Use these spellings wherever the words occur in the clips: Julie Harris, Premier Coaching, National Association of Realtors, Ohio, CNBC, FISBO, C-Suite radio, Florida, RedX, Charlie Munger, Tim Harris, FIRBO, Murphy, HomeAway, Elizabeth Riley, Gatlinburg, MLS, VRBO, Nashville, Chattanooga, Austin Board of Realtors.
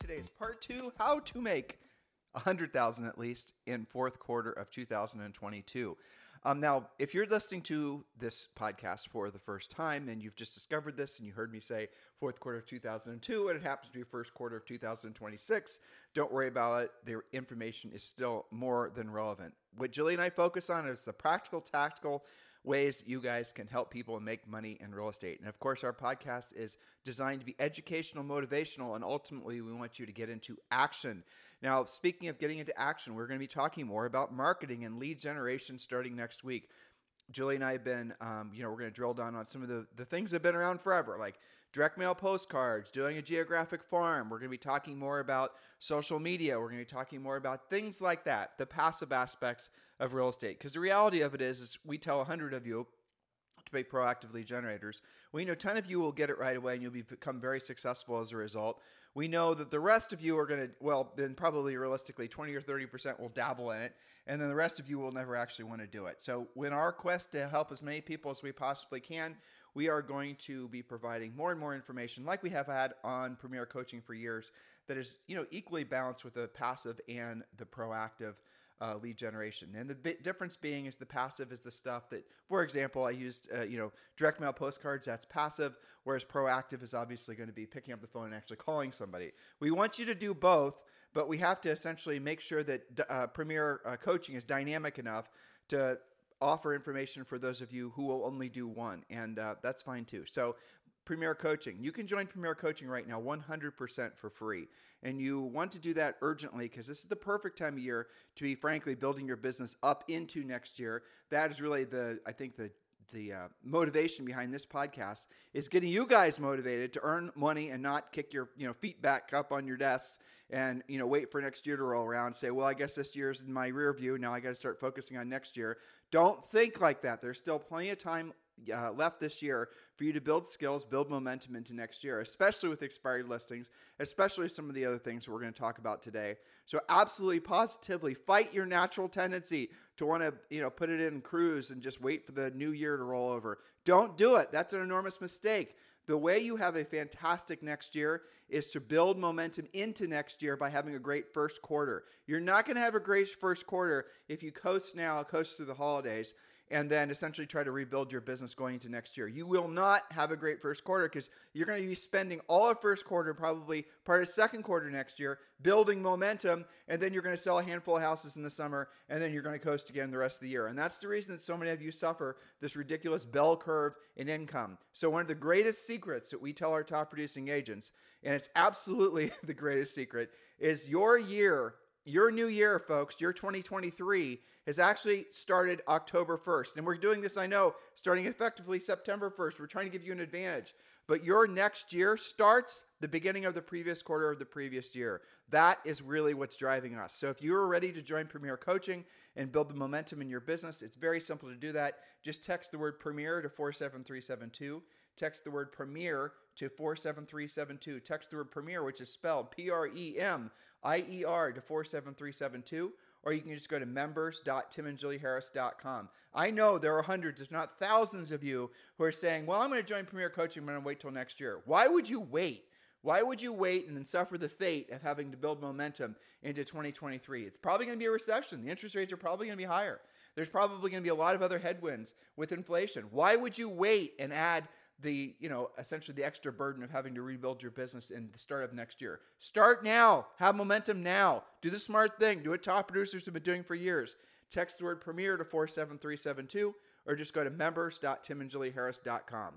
Today's part 2, how to make $100,000 at least in fourth quarter of 2022. Now, if you're listening to this podcast for the first time and you've just discovered this and you heard me say fourth quarter of 2002 and it happens to be first quarter of 2026, don't worry about it. The information is still more than relevant. What Julie and I focus on is the practical, tactical ways you guys can help people and make money in real estate. And of course, our podcast is designed to be educational, motivational, and ultimately we want you to get into action. Now, speaking of getting into action, we're going to be talking more about marketing and lead generation starting next week. Julie and I have been, we're going to drill down on some of the things that have been around forever, like direct mail postcards, doing a geographic farm. We're going to be talking more about social media. We're going to be talking more about things like that, the passive aspects of real estate. Because the reality of it is we tell 100 of you to be proactive lead generators. We know 10 of you will get it right away and you'll become very successful as a result. We know that the rest of you are going to, then probably realistically 20 or 30% will dabble in it. And then the rest of you will never actually want to do it. So in our quest to help as many people as we possibly can, we are going to be providing more and more information like we have had on Premier Coaching for years that is, equally balanced with the passive and the proactive lead generation. And the difference being is the passive is the stuff that, for example, I used, direct mail postcards, that's passive, whereas proactive is obviously going to be picking up the phone and actually calling somebody. We want you to do both, but we have to essentially make sure that Premier Coaching is dynamic enough to offer information for those of you who will only do one, and that's fine too. So Premier Coaching. You can join Premier Coaching right now 100% for free. And you want to do that urgently because this is the perfect time of year to be, frankly, building your business up into next year. That is really the motivation behind this podcast is getting you guys motivated to earn money and not kick your feet back up on your desks and wait for next year to roll around and say, well, I guess this year's in my rear view. Now I got to start focusing on next year. Don't think like that. There's still plenty of time left this year for you to build skills, build momentum into next year, especially with expired listings, especially some of the other things we're going to talk about today. So absolutely, positively fight your natural tendency to want to, put it in cruise and just wait for the new year to roll over. Don't do it. That's an enormous mistake. The way you have a fantastic next year is to build momentum into next year by having a great first quarter. You're not going to have a great first quarter if you coast now, coast through the holidays, and then essentially try to rebuild your business going into next year. You will not have a great first quarter because you're going to be spending all of first quarter, probably part of second quarter next year, building momentum, and then you're going to sell a handful of houses in the summer, and then you're going to coast again the rest of the year. And that's the reason that so many of you suffer this ridiculous bell curve in income. So one of the greatest secrets that we tell our top producing agents, and it's absolutely the greatest secret, is your year. Your new year, folks, your 2023 has actually started October 1st. And we're doing this, I know, starting effectively September 1st. We're trying to give you an advantage. But your next year starts the beginning of the previous quarter of the previous year. That is really what's driving us. So if you're ready to join Premier Coaching and build the momentum in your business, it's very simple to do that. Just text the word Premier to 47372. Text the word Premier to 47372. Text the word Premier, which is spelled P-R-E-M-I-E-R, to 47372. Or you can just go to members.timandjulieharris.com. I know there are hundreds, if not thousands of you who are saying, well, I'm going to join Premier Coaching, but I'm going to wait till next year. Why would you wait? Why would you wait and then suffer the fate of having to build momentum into 2023? It's probably going to be a recession. The interest rates are probably going to be higher. There's probably going to be a lot of other headwinds with inflation. Why would you wait and add the, essentially the extra burden of having to rebuild your business in the start of next year? Start now. Have momentum now. Do the smart thing. Do what top producers have been doing for years. Text the word Premier to 47372 or just go to members.timandjulieharris.com.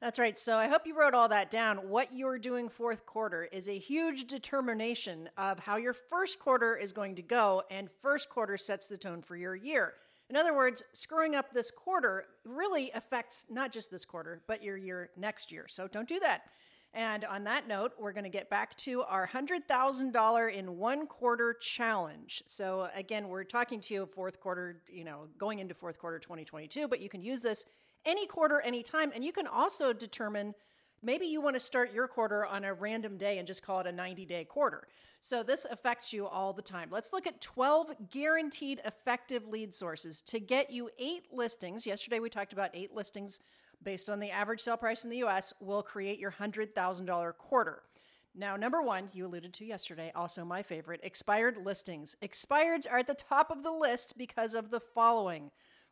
That's right. So I hope you wrote all that down. What you're doing fourth quarter is a huge determination of how your first quarter is going to go, and first quarter sets the tone for your year. In other words, screwing up this quarter really affects not just this quarter, but your year next year. So don't do that. And on that note, we're going to get back to our $100,000 in one quarter challenge. So again, we're talking to you fourth quarter, going into fourth quarter 2022, but you can use this any quarter, any time. And you can also determine, maybe you want to start your quarter on a random day and just call it a 90-day quarter. So this affects you all the time. Let's look at 12 guaranteed effective lead sources to get you 8 listings. Yesterday we talked about 8 listings based on the average sale price in the U.S. will create your $100,000 quarter. Now, number 1, you alluded to yesterday, also my favorite, expired listings. Expireds are at the top of the list because of the following.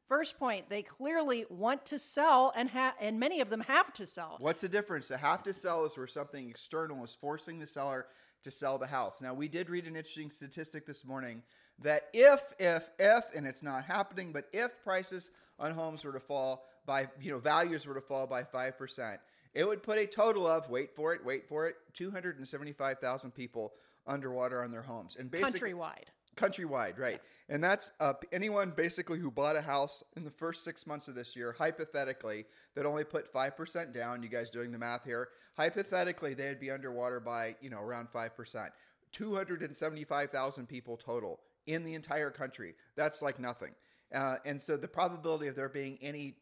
First point, they clearly want to sell, and many of them have to sell. What's the difference? The have to sell is where something external is forcing the seller to sell the house. Now, we did read an interesting statistic this morning that if, and it's not happening, but if prices on homes were to fall by, values were to fall by 5%, it would put a total of, wait for it, 275,000 people underwater on their homes. And basically, countrywide, right. Yeah. And that's anyone basically who bought a house in the first 6 months of this year, hypothetically, that only put 5% down. You guys doing the math here. Hypothetically, they'd be underwater by, around 5%. 275,000 people total in the entire country. That's like nothing. And so the probability of there being any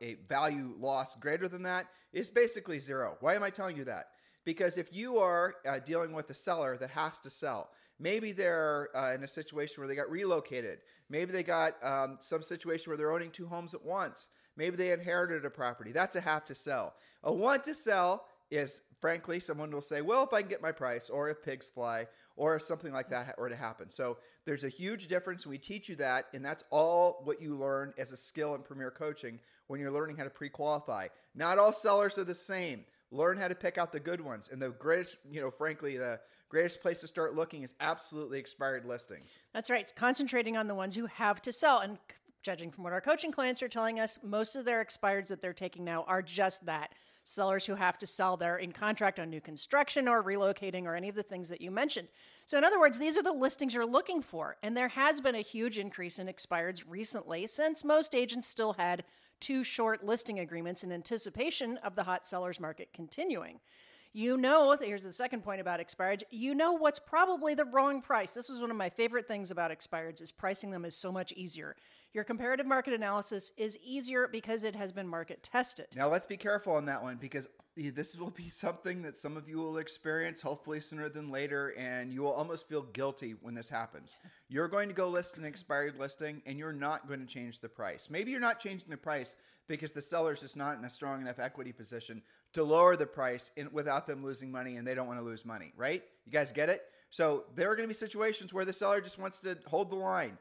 a value loss greater than that is basically zero. Why am I telling you that? Because if you are dealing with a seller that has to sell, maybe they're in a situation where they got relocated. Maybe they got some situation where they're owning 2 homes at once. Maybe they inherited a property. That's a have to sell. A want to sell is, frankly, someone will say, well, if I can get my price, or if pigs fly, or if something like that were to happen. So there's a huge difference. We teach you that, and that's all what you learn as a skill in Premier Coaching when you're learning how to pre-qualify. Not all sellers are the same. Learn how to pick out the good ones. And the greatest, frankly, the greatest place to start looking is absolutely expired listings. That's right. It's concentrating on the ones who have to sell. And judging from what our coaching clients are telling us, most of their expireds that they're taking now are just that. Sellers who have to sell. They're in contract on new construction or relocating or any of the things that you mentioned. So in other words, these are the listings you're looking for. And there has been a huge increase in expireds recently since most agents still had 2 short listing agreements in anticipation of the hot seller's market continuing. Here's the second point about expireds, what's probably the wrong price. This was one of my favorite things about expireds is pricing them is so much easier. Your comparative market analysis is easier because it has been market tested. Now let's be careful on that one because this will be something that some of you will experience hopefully sooner than later, and you will almost feel guilty when this happens. You're going to go list an expired listing and you're not going to change the price. Maybe you're not changing the price because the seller's just not in a strong enough equity position to lower the price without them losing money, and they don't want to lose money, right? You guys get it? So there are going to be situations where the seller just wants to hold the line.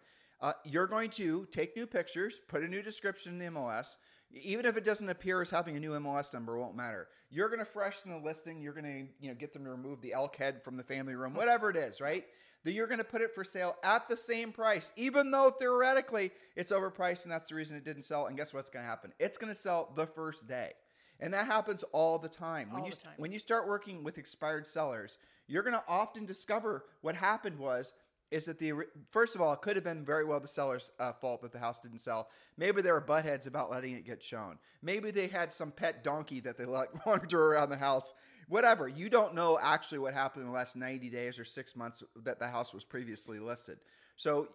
You're going to take new pictures, put a new description in the MLS. Even if it doesn't appear as having a new MLS number, it won't matter. You're going to freshen the listing. You're going to get them to remove the elk head from the family room, whatever it is, right? That you're going to put it for sale at the same price, even though theoretically it's overpriced and that's the reason it didn't sell. And guess what's going to happen? It's going to sell the first day. And that happens all the time. When you start working with expired sellers, you're going to often discover what happened was is that first of all, it could have been very well the seller's fault that the house didn't sell. Maybe they were buttheads about letting it get shown. Maybe they had some pet donkey that they let wander around the house. Whatever. You don't know actually what happened in the last 90 days or 6 months that the house was previously listed. So,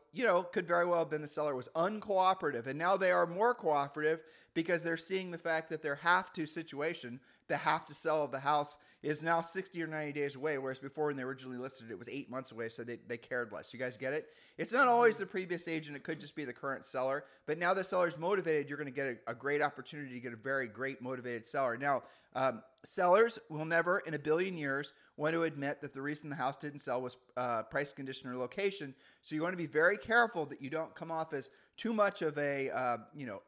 could very well have been the seller was uncooperative, and now they are more cooperative because they're seeing the fact that their have to situation, the have to sell of the house, is now 60 or 90 days away, whereas before when they originally listed it was 8 months away, so they cared less. You guys get it? It's not always the previous agent. It could just be the current seller, but now the seller's motivated. You're going to get a great opportunity to get a very great motivated seller. Now, sellers will never in a billion years want to admit that the reason the house didn't sell was price, condition, or location. So you want to be very careful that you don't come off as too much of a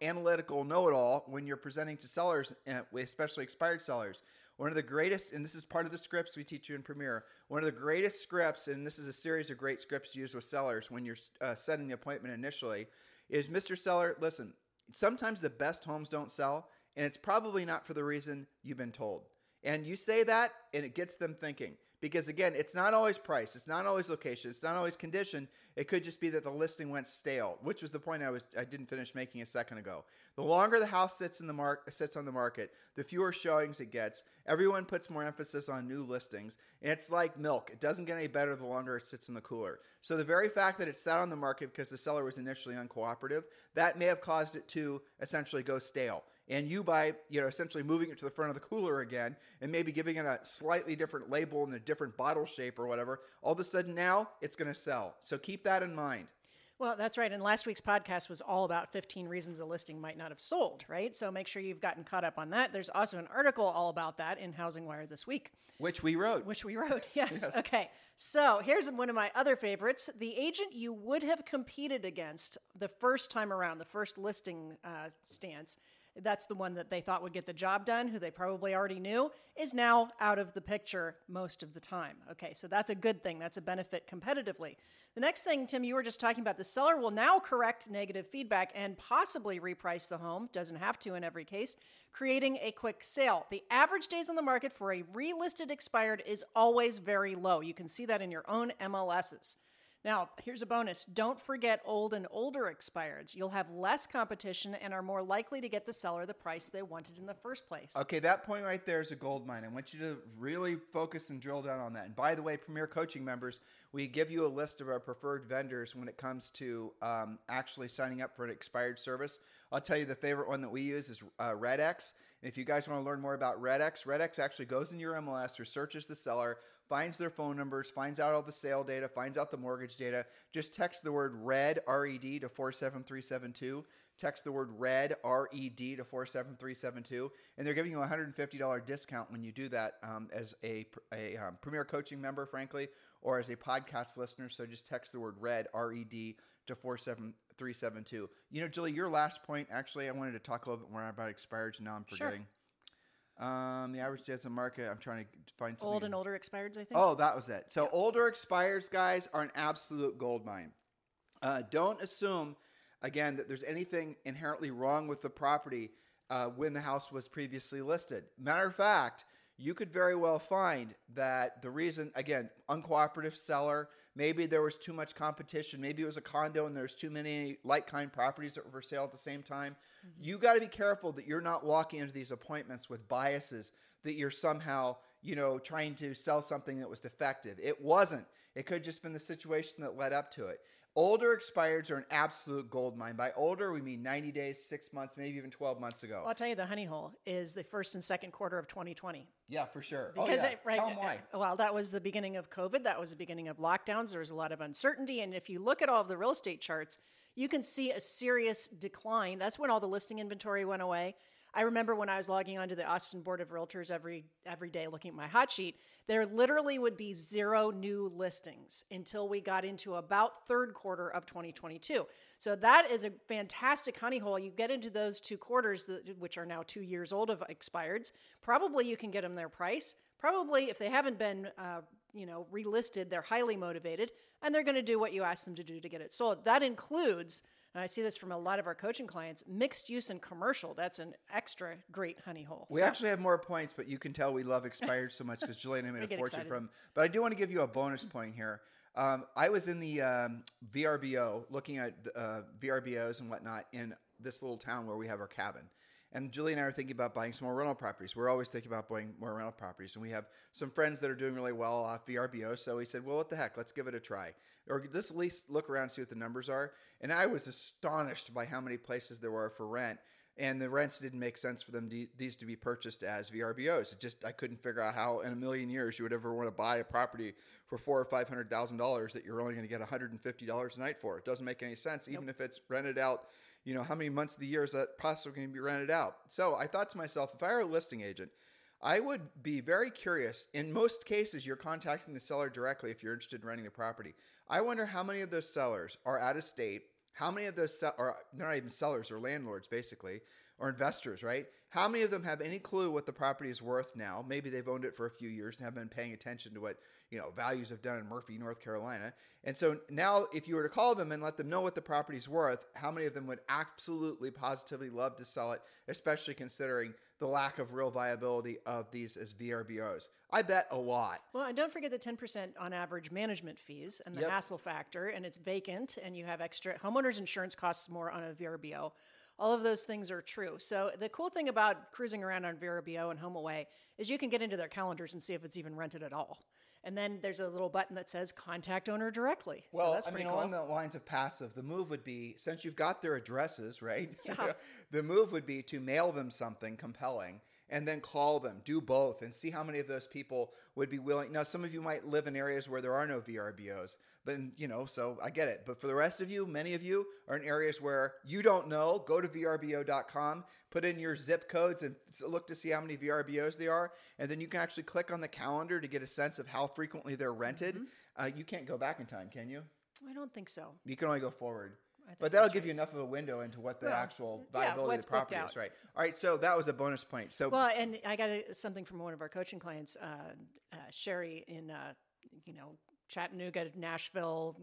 analytical know-it-all when you're presenting to sellers, especially expired sellers. One of the greatest, and this is part of the scripts we teach you in Premier, one of the greatest scripts, and this is a series of great scripts used with sellers when you're setting the appointment initially, is Mr. Seller, listen, sometimes the best homes don't sell, and it's probably not for the reason you've been told. And you say that, and it gets them thinking Because again, it's not always price, it's not always location, it's not always condition. It could just be that the listing went stale, which was the point I didn't finish making a second ago. The longer the house sits on the market, the fewer showings it gets. Everyone puts more emphasis on new listings, and it's like milk. It doesn't get any better the longer it sits in the cooler. So the very fact that it sat on the market because the seller was initially uncooperative, that may have caused it to essentially go stale. And you, by essentially moving it to the front of the cooler again and maybe giving it a slightly different label and a different bottle shape or whatever, all of a sudden now it's going to sell. So keep that in mind. Well, that's right. And last week's podcast was all about 15 reasons a listing might not have sold, right? So make sure you've gotten caught up on that. There's also an article all about that in Housing Wire this week. Which we wrote, yes. Yes. Okay. So here's one of my other favorites. The agent you would have competed against the first time around, the first listing stance, that's the one that they thought would get the job done, who they probably already knew, is now out of the picture most of the time. Okay, so that's a good thing. That's a benefit competitively. The next thing, Tim, you were just talking about, the seller will now correct negative feedback and possibly reprice the home, doesn't have to in every case, creating a quick sale. The average days on the market for a relisted expired is always very low. You can see that in your own MLSs. Now, here's a bonus. Don't forget old and older expireds. You'll have less competition and are more likely to get the seller the price they wanted in the first place. Okay, that point right there is a gold mine. I want you to really focus and drill down on that. And by the way, Premier Coaching members, we give you a list of our preferred vendors when it comes to actually signing up for an expired service. I'll tell you the favorite one that we use is RedX. And if you guys want to learn more about RedX, RedX actually goes in your MLS, researches the seller, finds their phone numbers, finds out all the sale data, finds out the mortgage data. Just text the word RED, R-E-D, to 47372. Text the word RED, R-E-D, to 47372. And they're giving you a $150 discount when you do that as a Premier Coaching member, frankly, or as a podcast listener. So just text the word RED, R-E-D, to 47372. Julie, your last point, actually, I wanted to talk a little bit more about expireds, and now I'm forgetting. Sure. The average days on market, I'm trying to find something. Old and older expireds, I think. Oh, that was it. So older expireds, guys, are an absolute goldmine. Don't assume, again, that there's anything inherently wrong with the property when the house was previously listed. Matter of fact, you could very well find that the reason, again, uncooperative seller, maybe there was too much competition. Maybe it was a condo and there's too many like-kind properties that were for sale at the same time. Mm-hmm. You got to be careful that you're not walking into these appointments with biases that you're somehow, trying to sell something that was defective. It wasn't. It could just been the situation that led up to it. Older expireds are an absolute goldmine. By older, we mean 90 days, 6 months, maybe even 12 months ago. Well, I'll tell you, the honey hole is the first and second quarter of 2020. Yeah, for sure. Because tell them why. Well, that was the beginning of COVID. That was the beginning of lockdowns. There was a lot of uncertainty. And if you look at all of the real estate charts, you can see a serious decline. That's when all the listing inventory went away. I remember when I was logging onto the Austin Board of Realtors every day looking at my hot sheet, there literally would be zero new listings until we got into about third quarter of 2022. So that is a fantastic honey hole. You get into those 2 quarters, which are now 2 years old of expireds, probably you can get them their price. Probably if they haven't been relisted, they're highly motivated, and they're going to do what you ask them to do to get it sold. That includes, and I see this from a lot of our coaching clients, mixed use and commercial. That's an extra great honey hole. We actually have more points, but you can tell we love expired so much because Julie and I made a fortune from them. But I do want to give you a bonus point here. I was in the VRBO, looking at VRBOs and whatnot in this little town where we have our cabin. And Julie and I are thinking about buying some more rental properties. We're always thinking about buying more rental properties. And we have some friends that are doing really well off VRBO. So we said, well, what the heck? Let's give it a try. Or just at least look around and see what the numbers are. And I was astonished by how many places there were for rent. And the rents didn't make sense for them, these to be purchased as VRBOs. I couldn't figure out how in a million years you would ever want to buy a property for $400,000 or $500,000 that you're only going to get $150 a night for. It doesn't make any sense, even if it's rented out. How many months of the year is that possibly going to be rented out? So I thought to myself, if I were a listing agent, I would be very curious. In most cases, you're contacting the seller directly if you're interested in renting the property. I wonder how many of those sellers are out of state, how many of those are not even sellers or landlords, basically. are investors, right? How many of them have any clue what the property is worth now? Maybe they've owned it for a few years and haven't been paying attention to what, you know, values have done in Murphy, North Carolina. And so now if you were to call them and let them know what the property is worth, how many of them would absolutely positively love to sell it, especially considering the lack of real viability of these as VRBOs? I bet a lot. Well, and don't forget the 10% on average management fees and the hassle factor, and it's vacant and you have extra homeowners insurance costs more on a VRBO. All of those things are true. So the cool thing about cruising around on VRBO and HomeAway is you can get into their calendars and see if it's even rented at all. And then there's a little button that says contact owner directly. Well, so that's pretty cool. Along the lines of passive, the move would be, since you've got their addresses, right? Yeah. The move would be to mail them something compelling and then call them, do both, and see how many of those people would be willing. Now, some of you might live in areas where there are no VRBOs, but, you know, so I get it. But for the rest of you, many of you are in areas where you don't know. Go to VRBO.com, put in your zip codes and look to see how many VRBOs there are. And then you can actually click on the calendar to get a sense of how frequently they're rented. Mm-hmm. You can't go back in time, can you? I don't think so. You can only go forward. But that'll give you enough of a window into what the actual viability of the property is, right? All right, so that was a bonus point. So, well, and I got something from one of our coaching clients, Sherry in Chattanooga, Nashville,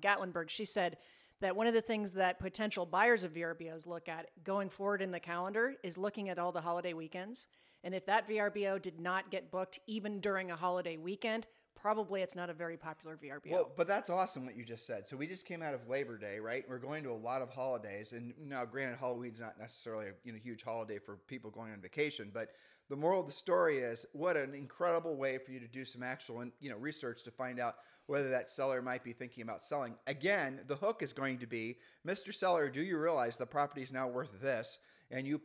Gatlinburg. She said that one of the things that potential buyers of VRBOs look at going forward in the calendar is looking at all the holiday weekends. And if that VRBO did not get booked even during a holiday weekend, probably it's not a very popular VRBO. Well, but that's awesome what you just said. So we just came out of Labor Day, right? We're going to a lot of holidays. And now, granted, Halloween's not necessarily a huge holiday for people going on vacation. But the moral of the story is, what an incredible way for you to do some actual research to find out whether that seller might be thinking about selling. Again, the hook is going to be, Mr. Seller, do you realize the property is now worth this? And you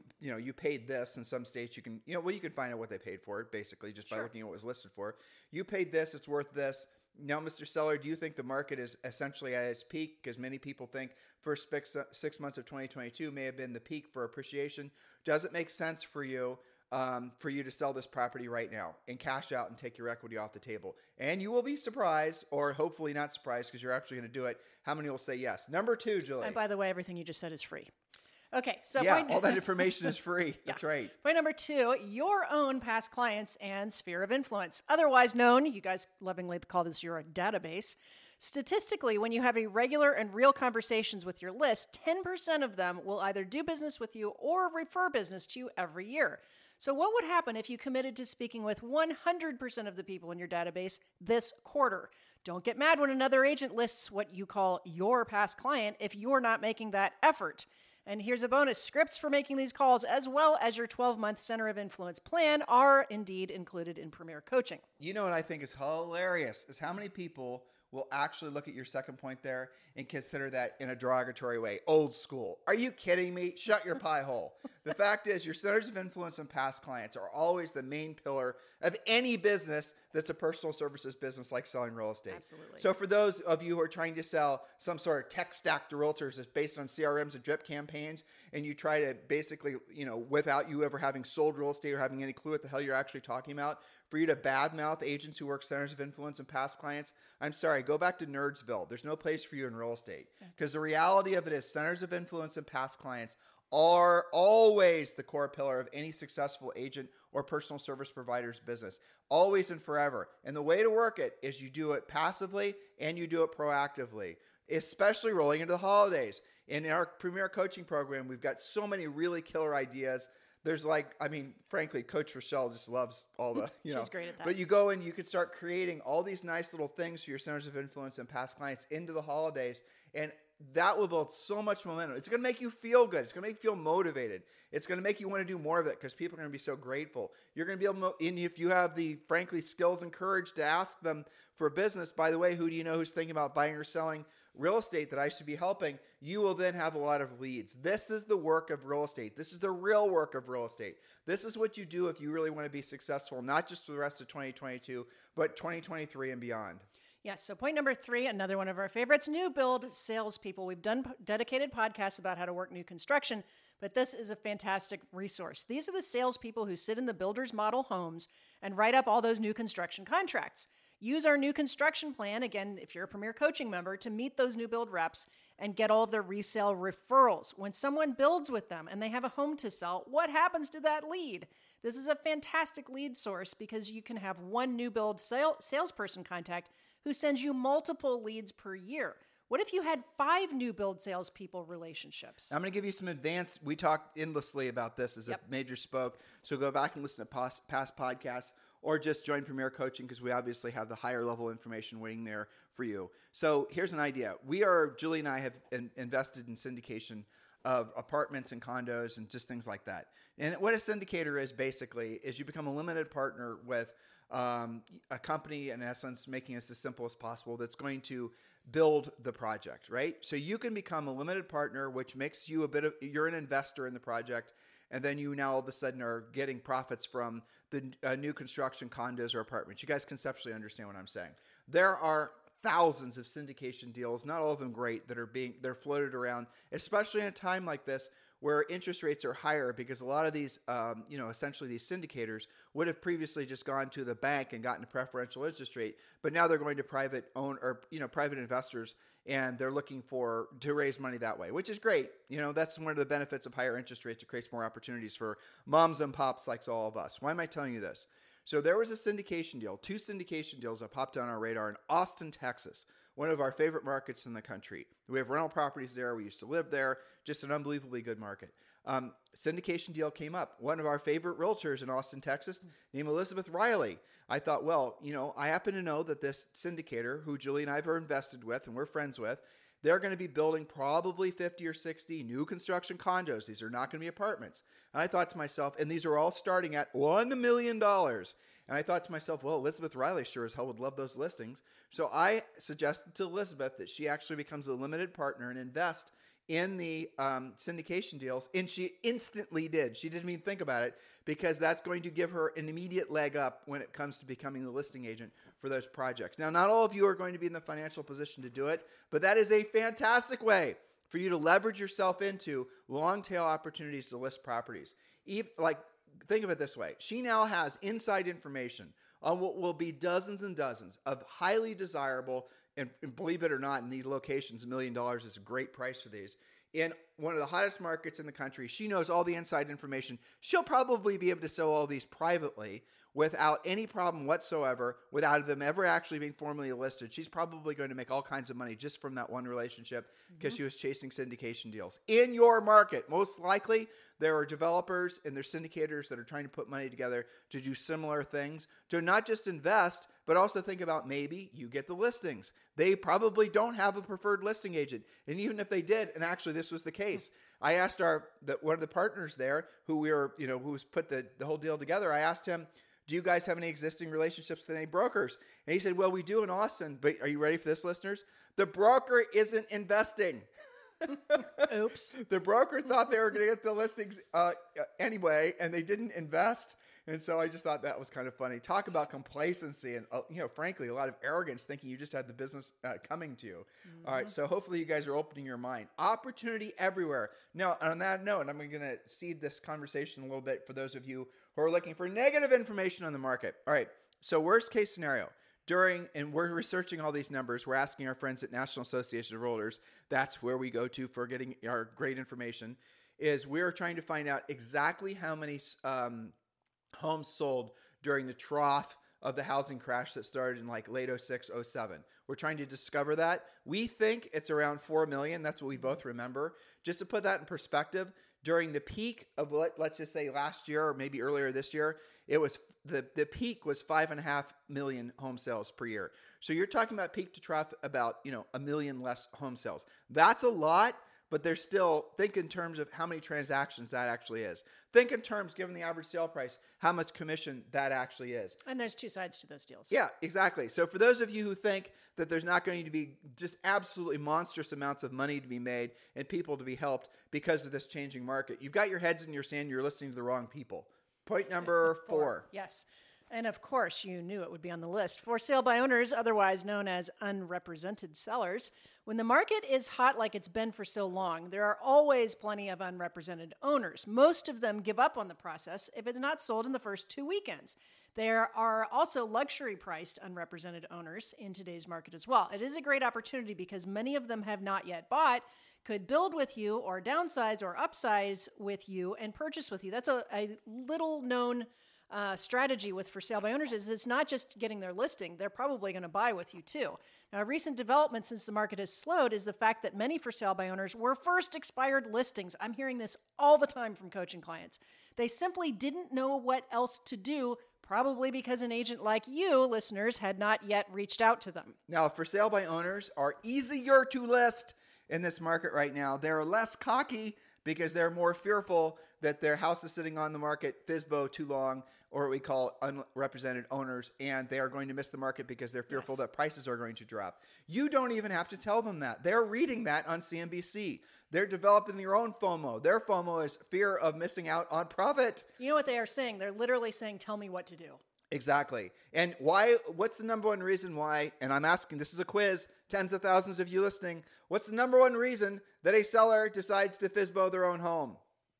paid this. In some states, you can, you can find out what they paid for it, basically, just by looking at what was listed for. You paid this, it's worth this. Now, Mr. Seller, do you think the market is essentially at its peak? Because many people think first 6 months of 2022 may have been the peak for appreciation. Does it make sense for you to sell this property right now and cash out and take your equity off the table? And you will be surprised, or hopefully not surprised, because you're actually going to do it, how many will say yes. Number two, Julie. And by the way, everything you just said is free. Okay, so all that information is free. That's right. Point number two, your own past clients and sphere of influence, otherwise known, you guys lovingly call this your database. Statistically, when you have a regular and real conversations with your list, 10% of them will either do business with you or refer business to you every year. So what would happen if you committed to speaking with 100% of the people in your database this quarter? Don't get mad when another agent lists what you call your past client if you're not making that effort. And here's a bonus. Scripts for making these calls, as well as your 12-month Center of Influence plan, are indeed included in Premier Coaching. You know what I think is hilarious is how many people will actually look at your second point there and consider that in a derogatory way. Old school. Are you kidding me? Shut your pie hole. The fact is, your centers of influence and past clients are always the main pillar of any business that's a personal services business like selling real estate. Absolutely. So for those of you who are trying to sell some sort of tech stack to realtors that's based on CRMs and drip campaigns, and you try to basically, without you ever having sold real estate or having any clue what the hell you're actually talking about, for you to badmouth agents who work centers of influence and past clients, I'm sorry, go back to Nerdsville. There's no place for you in real estate, because the reality of it is, centers of influence and past clients are always the core pillar of any successful agent or personal service provider's business, always and forever. And the way to work it is you do it passively and you do it proactively, especially rolling into the holidays. In our Premier Coaching program, we've got so many really killer ideas. There's frankly, Coach Rochelle just loves all the, She's great at that. But you go and you can start creating all these nice little things for your centers of influence and past clients into the holidays. And that will build so much momentum. It's going to make you feel good. It's going to make you feel motivated. It's going to make you want to do more of it because people are going to be so grateful. You're going to be able to, and if you have the, frankly, skills and courage to ask them for business, by the way, who do you know who's thinking about buying or selling real estate that I should be helping? You will then have a lot of leads. This is the work of real estate. This is the real work of real estate. This is what you do if you really want to be successful, not just for the rest of 2022, but 2023 and beyond. Yes. So point number three, another one of our favorites, new build salespeople. We've done dedicated podcasts about how to work new construction, but this is a fantastic resource. These are the salespeople who sit in the builder's model homes and write up all those new construction contracts. Use our new construction plan, again, if you're a Premier Coaching member, to meet those new build reps and get all of their resale referrals. When someone builds with them and they have a home to sell, what happens to that lead? This is a fantastic lead source because you can have one new build salesperson contact who sends you multiple leads per year. What if you had 5 new build salespeople relationships? I'm going to give you some advanced. We talked endlessly about this as a major spoke. So go back and listen to past podcasts. Or just join Premier Coaching because we obviously have the higher level information waiting there for you. So here's an idea. Julie and I have invested in syndication of apartments and condos and just things like that. And what a syndicator is basically is you become a limited partner with a company, in essence, making it as simple as possible, that's going to build the project, right? So you can become a limited partner, which makes you you're an investor in the project. And then you now all of a sudden are getting profits from the new construction condos or apartments. You guys conceptually understand what I'm saying. There are thousands of syndication deals, not all of them great, that are they're floated around, especially in a time like this where interest rates are higher, because a lot of these, essentially these syndicators would have previously just gone to the bank and gotten a preferential interest rate, but now they're going to private investors. And they're looking to raise money that way, which is great. That's one of the benefits of higher interest rates. It creates more opportunities for moms and pops like all of us. Why am I telling you this? So there was a syndication deal, 2 syndication deals that popped on our radar in Austin, Texas, one of our favorite markets in the country. We have rental properties there. We used to live there. Just an unbelievably good market. Syndication deal came up. One of our favorite realtors in Austin, Texas, named Elizabeth Riley. I thought, I happen to know that this syndicator, who Julie and I have invested with and we're friends with, they're going to be building probably 50 or 60 new construction condos. These are not going to be apartments. And I thought to myself, and these are all starting at $1 million. And I thought to myself, well, Elizabeth Riley sure as hell would love those listings. So I suggested to Elizabeth that she actually becomes a limited partner and invest in the syndication deals, and she instantly did. She didn't even think about it, because that's going to give her an immediate leg up when it comes to becoming the listing agent for those projects. Now, not all of you are going to be in the financial position to do it, but that is a fantastic way for you to leverage yourself into long tail opportunities to list properties. Think of it this way. She now has inside information on what will be dozens and dozens of highly desirable, and believe it or not, in these locations, $1 million is a great price for these. In one of the hottest markets in the country, she knows all the inside information. She'll probably be able to sell all these privately without any problem whatsoever, without them ever actually being formally listed. She's probably going to make all kinds of money just from that one relationship, because she was chasing syndication deals. In your market, most likely, there are developers and there's syndicators that are trying to put money together to do similar things, to not just invest, but also think about maybe you get the listings. They probably don't have a preferred listing agent. And even if they did, and actually this was the case, I asked one of the partners there who's put the whole deal together. I asked him, do you guys have any existing relationships with any brokers? And he said, well, we do in Austin, but are you ready for this, listeners? The broker isn't investing. Oops. The broker thought they were going to get the listings anyway, and they didn't invest. And so I just thought that was kind of funny. Talk about complacency and, frankly, a lot of arrogance, thinking you just had the business coming to you. Mm-hmm. All right. So hopefully you guys are opening your mind. Opportunity everywhere. Now, on that note, I'm going to seed this conversation a little bit for those of you who are looking for negative information on the market. All right. So worst case scenario. We're researching all these numbers. We're asking our friends at National Association of Realtors. That's where we go to for getting our great information. Is we're trying to find out exactly how many homes sold during the trough of the housing crash that started in late 06, 07. We're trying to discover that. We think it's around 4 million. That's what we both remember. Just to put that in perspective, during the peak of, let's just say last year or maybe earlier this year, it was the peak was 5.5 million home sales per year. So you're talking about peak to trough about, 1 million less home sales. That's a lot. But there's still, think in terms of how many transactions that actually is. Think in terms, given the average sale price, how much commission that actually is. And there's 2 sides to those deals. Yeah, exactly. So for those of you who think that there's not going to be just absolutely monstrous amounts of money to be made and people to be helped because of this changing market, you've got your heads in your sand, you're listening to the wrong people. Point number 4. Yes. And of course, you knew it would be on the list. For sale by owners, otherwise known as unrepresented sellers. When the market is hot like it's been for so long, there are always plenty of unrepresented owners. Most of them give up on the process if it's not sold in the first 2 weekends. There are also luxury priced unrepresented owners in today's market as well. It is a great opportunity because many of them have not yet bought, could build with you or downsize or upsize with you and purchase with you. That's a little known strategy with for sale by owners is it's not just getting their listing, they're probably going to buy with you too. Now, a recent development since the market has slowed is the fact that many for sale by owners were first expired listings. I'm hearing this all the time from coaching clients. They simply didn't know what else to do, probably because an agent like you, listeners, had not yet reached out to them. Now, for sale by owners are easier to list in this market right now. They're less cocky because they're more fearful that their house is sitting on the market, FISBO, too long, or what we call unrepresented owners, and they are going to miss the market because they're fearful that prices are going to drop. You don't even have to tell them that. They're reading that on CNBC. They're developing their own FOMO. Their FOMO is fear of missing out on profit. You know what they are saying? They're literally saying, tell me what to do. Exactly. And why? What's the number one reason why, and I'm asking, this is a quiz, tens of thousands of you listening, what's the number one reason that a seller decides to FISBO their own home?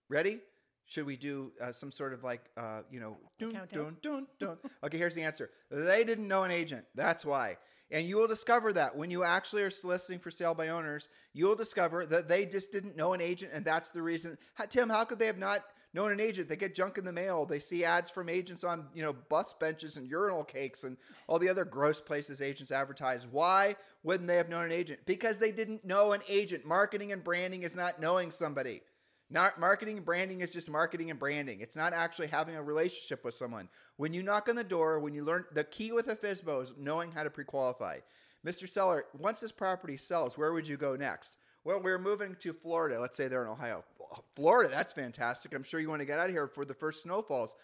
Ready? Should we do some sort of like, dun, dun, dun, dun. Okay, here's the answer. They didn't know an agent. That's why. And you will discover that when you actually are soliciting for sale by owners, you'll discover that they just didn't know an agent, and that's the reason. Tim, how could they have not known an agent? They get junk in the mail. They see ads from agents on, bus benches and urinal cakes and all the other gross places agents advertise. Why wouldn't they have known an agent? Because they didn't know an agent. Marketing and branding is not knowing somebody. Not marketing and branding is just marketing and branding. It's not actually having a relationship with someone. When you knock on the door, when you learn, the key with a FISBO is knowing how to pre-qualify. Mr. Seller, once this property sells, where would you go next? Well, we're moving to Florida. Let's say they're in Ohio. Florida, that's fantastic. I'm sure you want to get out of here before the first snowfalls.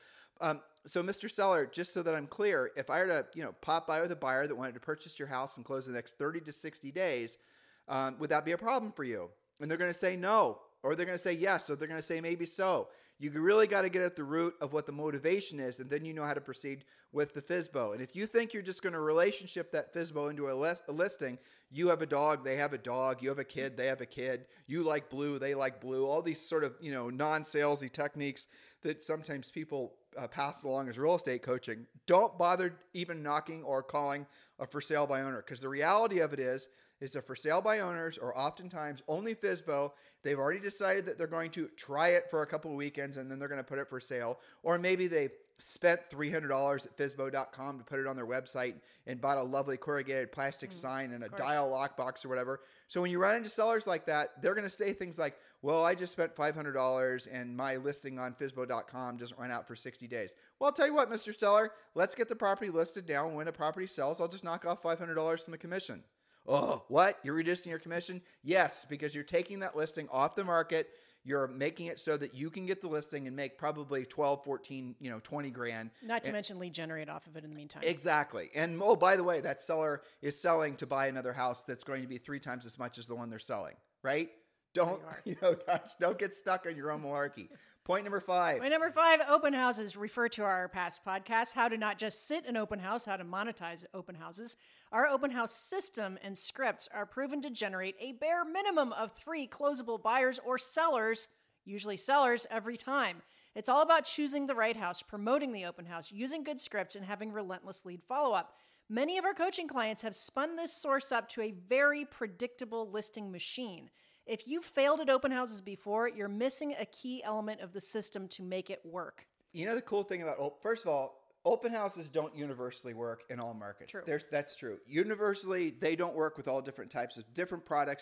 So, Mr. Seller, just so that I'm clear, if I were to, pop by with a buyer that wanted to purchase your house and close the next 30 to 60 days, would that be a problem for you? And they're going to say no, or they're going to say yes, or they're going to say maybe so. You really got to get at the root of what the motivation is, and then you know how to proceed with the FISBO. And if you think you're just going to relationship that FISBO into a listing, you have a dog, they have a dog, you have a kid, they have a kid, you like blue, they like blue, all these sort of non-salesy techniques that sometimes people pass along as real estate coaching. Don't bother even knocking or calling a for sale by owner, because the reality of it is that for sale by owners or oftentimes only FISBO, they've already decided that they're going to try it for a couple of weekends and then they're going to put it for sale. Or maybe they spent $300 at FISBO.com to put it on their website and bought a lovely corrugated plastic sign and a dial lock box or whatever. So when you run into sellers like that, they're going to say things like, well, I just spent $500 and my listing on FISBO.com doesn't run out for 60 days. Well, I'll tell you what, Mr. Seller, let's get the property listed down. When the property sells, I'll just knock off $500 from the commission. Oh, what? You're reducing your commission? Yes, because you're taking that listing off the market. You're making it so that you can get the listing and make probably 12, 14, 20 grand. Not to mention lead generate off of it in the meantime. Exactly. And by the way, that seller is selling to buy another house that's going to be 3 times as much as the one they're selling, right? Don't get stuck on your own malarkey. Point number five, open houses. Refer to our past podcasts, how to not just sit in open house, how to monetize open houses. Our open house system and scripts are proven to generate a bare minimum of 3 closable buyers or sellers, usually sellers, every time. It's all about choosing the right house, promoting the open house, using good scripts, and having relentless lead follow-up. Many of our coaching clients have spun this source up to a very predictable listing machine. If you've failed at open houses before, you're missing a key element of the system to make it work. The cool thing about, first of all, open houses don't universally work in all markets. True. That's true. Universally, they don't work with all different products,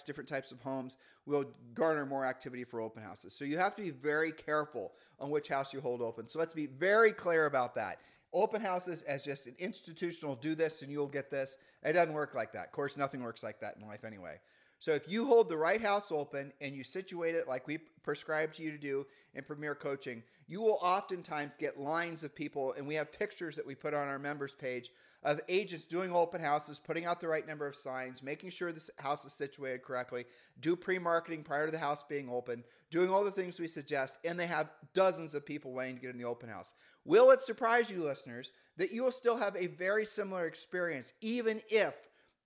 different types of homes will garner more activity for open houses. So you have to be very careful on which house you hold open. So let's be very clear about that. Open houses as just an institutional do this and you'll get this. It doesn't work like that. Of course, nothing works like that in life anyway. So if you hold the right house open and you situate it like we prescribe to you to do in Premier Coaching, you will oftentimes get lines of people, and we have pictures that we put on our members page of agents doing open houses, putting out the right number of signs, making sure this house is situated correctly, do pre-marketing prior to the house being open, doing all the things we suggest, and they have dozens of people waiting to get in the open house. Will it surprise you, listeners, that you will still have a very similar experience, even if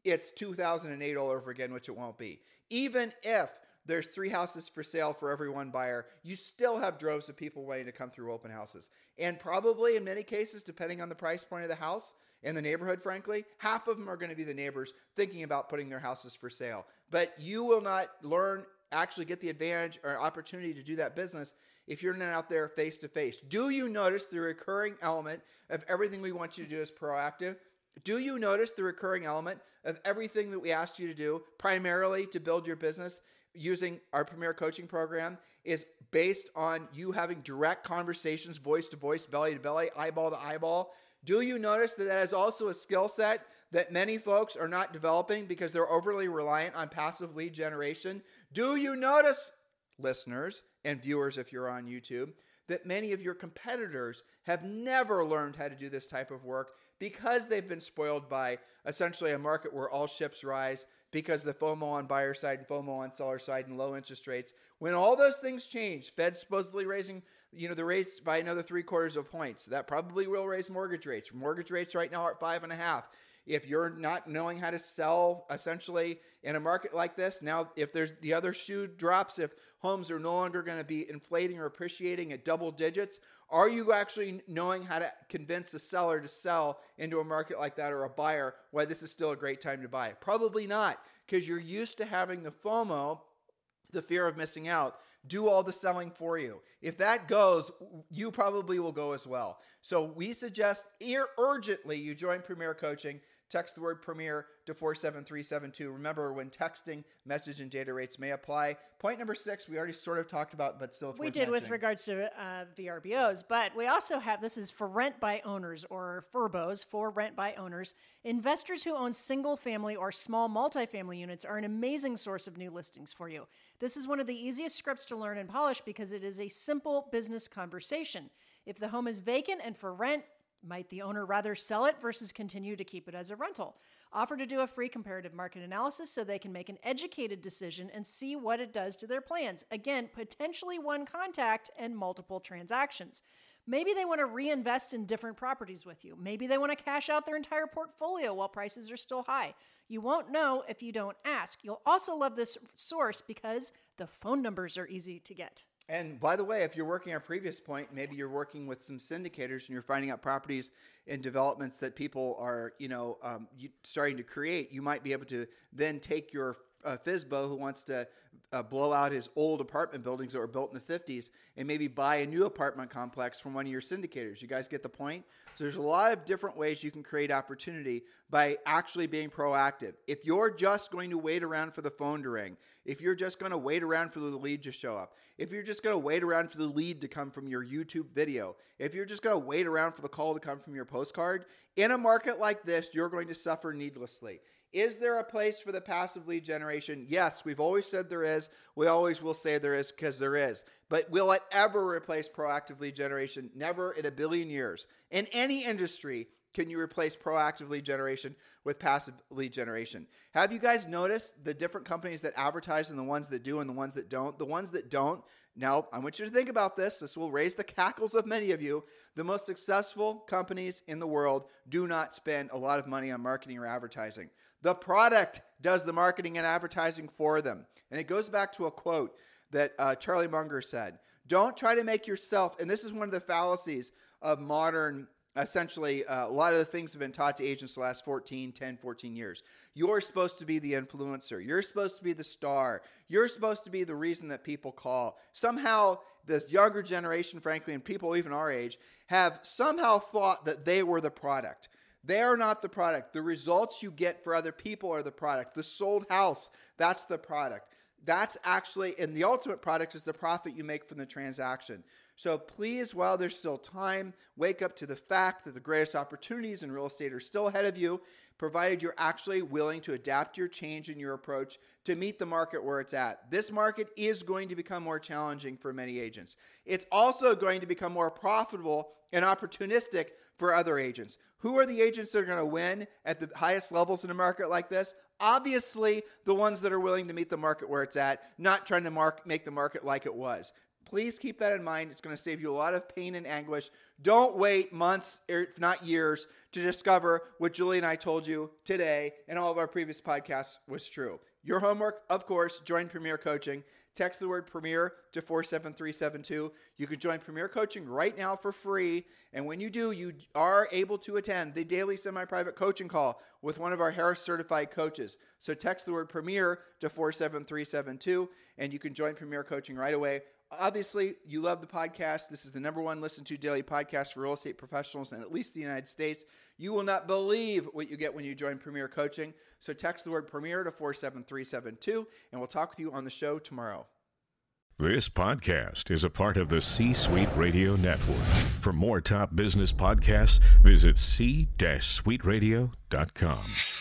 it's 2008 all over again, which it won't be. Even if There's 3 houses for sale for every 1 buyer. You still have droves of people waiting to come through open houses. And probably in many cases, depending on the price point of the house and the neighborhood, frankly, half of them are going to be the neighbors thinking about putting their houses for sale. But you will not learn, actually get the advantage or opportunity to do that business if you're not out there face to face. Do you notice the recurring element of everything we want you to do is proactive? Do you notice the recurring element of everything that we asked you to do, primarily to build your business using our Premier Coaching Program, is based on you having direct conversations, voice to voice, belly to belly, eyeball to eyeball? Do you notice that that is also a skill set that many folks are not developing because they're overly reliant on passive lead generation? Do you notice, listeners and viewers, if you're on YouTube, that many of your competitors have never learned how to do this type of work because they've been spoiled by essentially a market where all ships rise because of the FOMO on buyer side and FOMO on seller side and low interest rates? When all those things change, Fed supposedly raising the rates by another 0.75 points. That probably will raise mortgage rates. Mortgage rates right now are at 5.5. If you're not knowing how to sell essentially in a market like this, now if there's the other shoe drops, if homes are no longer going to be inflating or appreciating at double digits, are you actually knowing how to convince the seller to sell into a market like that, or a buyer why this is still a great time to buy? Probably not, because you're used to having the FOMO, the fear of missing out, do all the selling for you. If that goes, you probably will go as well. So we suggest urgently you join Premier Coaching. Text the word Premier to 47372. Remember, when texting, message and data rates may apply. Point number 6, we already sort of talked about, but still, we did with regards to VRBOs, but we also have, this is for rent by owners, or FIRBOs, for rent by owners. Investors who own single family or small multifamily units are an amazing source of new listings for you. This is one of the easiest scripts to learn and polish because it is a simple business conversation. If the home is vacant and for rent, might the owner rather sell it versus continue to keep it as a rental? Offer to do a free comparative market analysis so they can make an educated decision and see what it does to their plans. Again, potentially one contact and multiple transactions. Maybe they want to reinvest in different properties with you. Maybe they want to cash out their entire portfolio while prices are still high. You won't know if you don't ask. You'll also love this source because the phone numbers are easy to get. And by the way, if you're working our previous point, maybe you're working with some syndicators and you're finding out properties and developments that people are, starting to create. You might be able to then take your FISBO who wants to blow out his old apartment buildings that were built in the 50s and maybe buy a new apartment complex from one of your syndicators. You guys get the point? So there's a lot of different ways you can create opportunity by actually being proactive. If you're just going to wait around for the phone to ring, if you're just going to wait around for the lead to show up, if you're just going to wait around for the lead to come from your YouTube video, if you're just going to wait around for the call to come from your postcard, in a market like this, you're going to suffer needlessly. Is there a place for the passive lead generation? Yes, we've always said there is. We always will say there is, because there is. But will it ever replace proactive lead generation? Never in a billion years. In any industry, can you replace proactive lead generation with passive lead generation? Have you guys noticed the different companies that advertise and the ones that do and the ones that don't? The ones that don't, now I want you to think about this. This will raise the cackles of many of you. The most successful companies in the world do not spend a lot of money on marketing or advertising. The product does the marketing and advertising for them. And it goes back to a quote that Charlie Munger said. Don't try to make yourself, and this is one of the fallacies of modern, essentially, a lot of the things have been taught to agents the last 14 years. You're supposed to be the influencer. You're supposed to be the star. You're supposed to be the reason that people call. Somehow, this younger generation, frankly, and people even our age, have somehow thought that they were the product. They are not the product. The results you get for other people are the product. The sold house, that's the product. That's actually, and the ultimate product is the profit you make from the transaction. So please, while there's still time, wake up to the fact that the greatest opportunities in real estate are still ahead of you, provided you're actually willing to adapt your change in your approach to meet the market where it's at. This market is going to become more challenging for many agents. It's also going to become more profitable and opportunistic for other agents. Who are the agents that are going to win at the highest levels in a market like this? Obviously, the ones that are willing to meet the market where it's at, not trying to make the market like it was. Please keep that in mind. It's going to save you a lot of pain and anguish. Don't wait months, if not years, to discover what Julie and I told you today and all of our previous podcasts was true. Your homework, of course, join Premier Coaching. Text the word Premier to 47372. You can join Premier Coaching right now for free. And when you do, you are able to attend the daily semi-private coaching call with one of our Harris certified coaches. So text the word Premier to 47372 and you can join Premier Coaching right away. Obviously, you love the podcast. This is the #1 listened to daily podcast for real estate professionals in at least the United States. You will not believe what you get when you join Premier Coaching. So text the word Premier to 47372, and we'll talk with you on the show tomorrow. This podcast is a part of the C-Suite Radio Network. For more top business podcasts, visit c-suiteradio.com.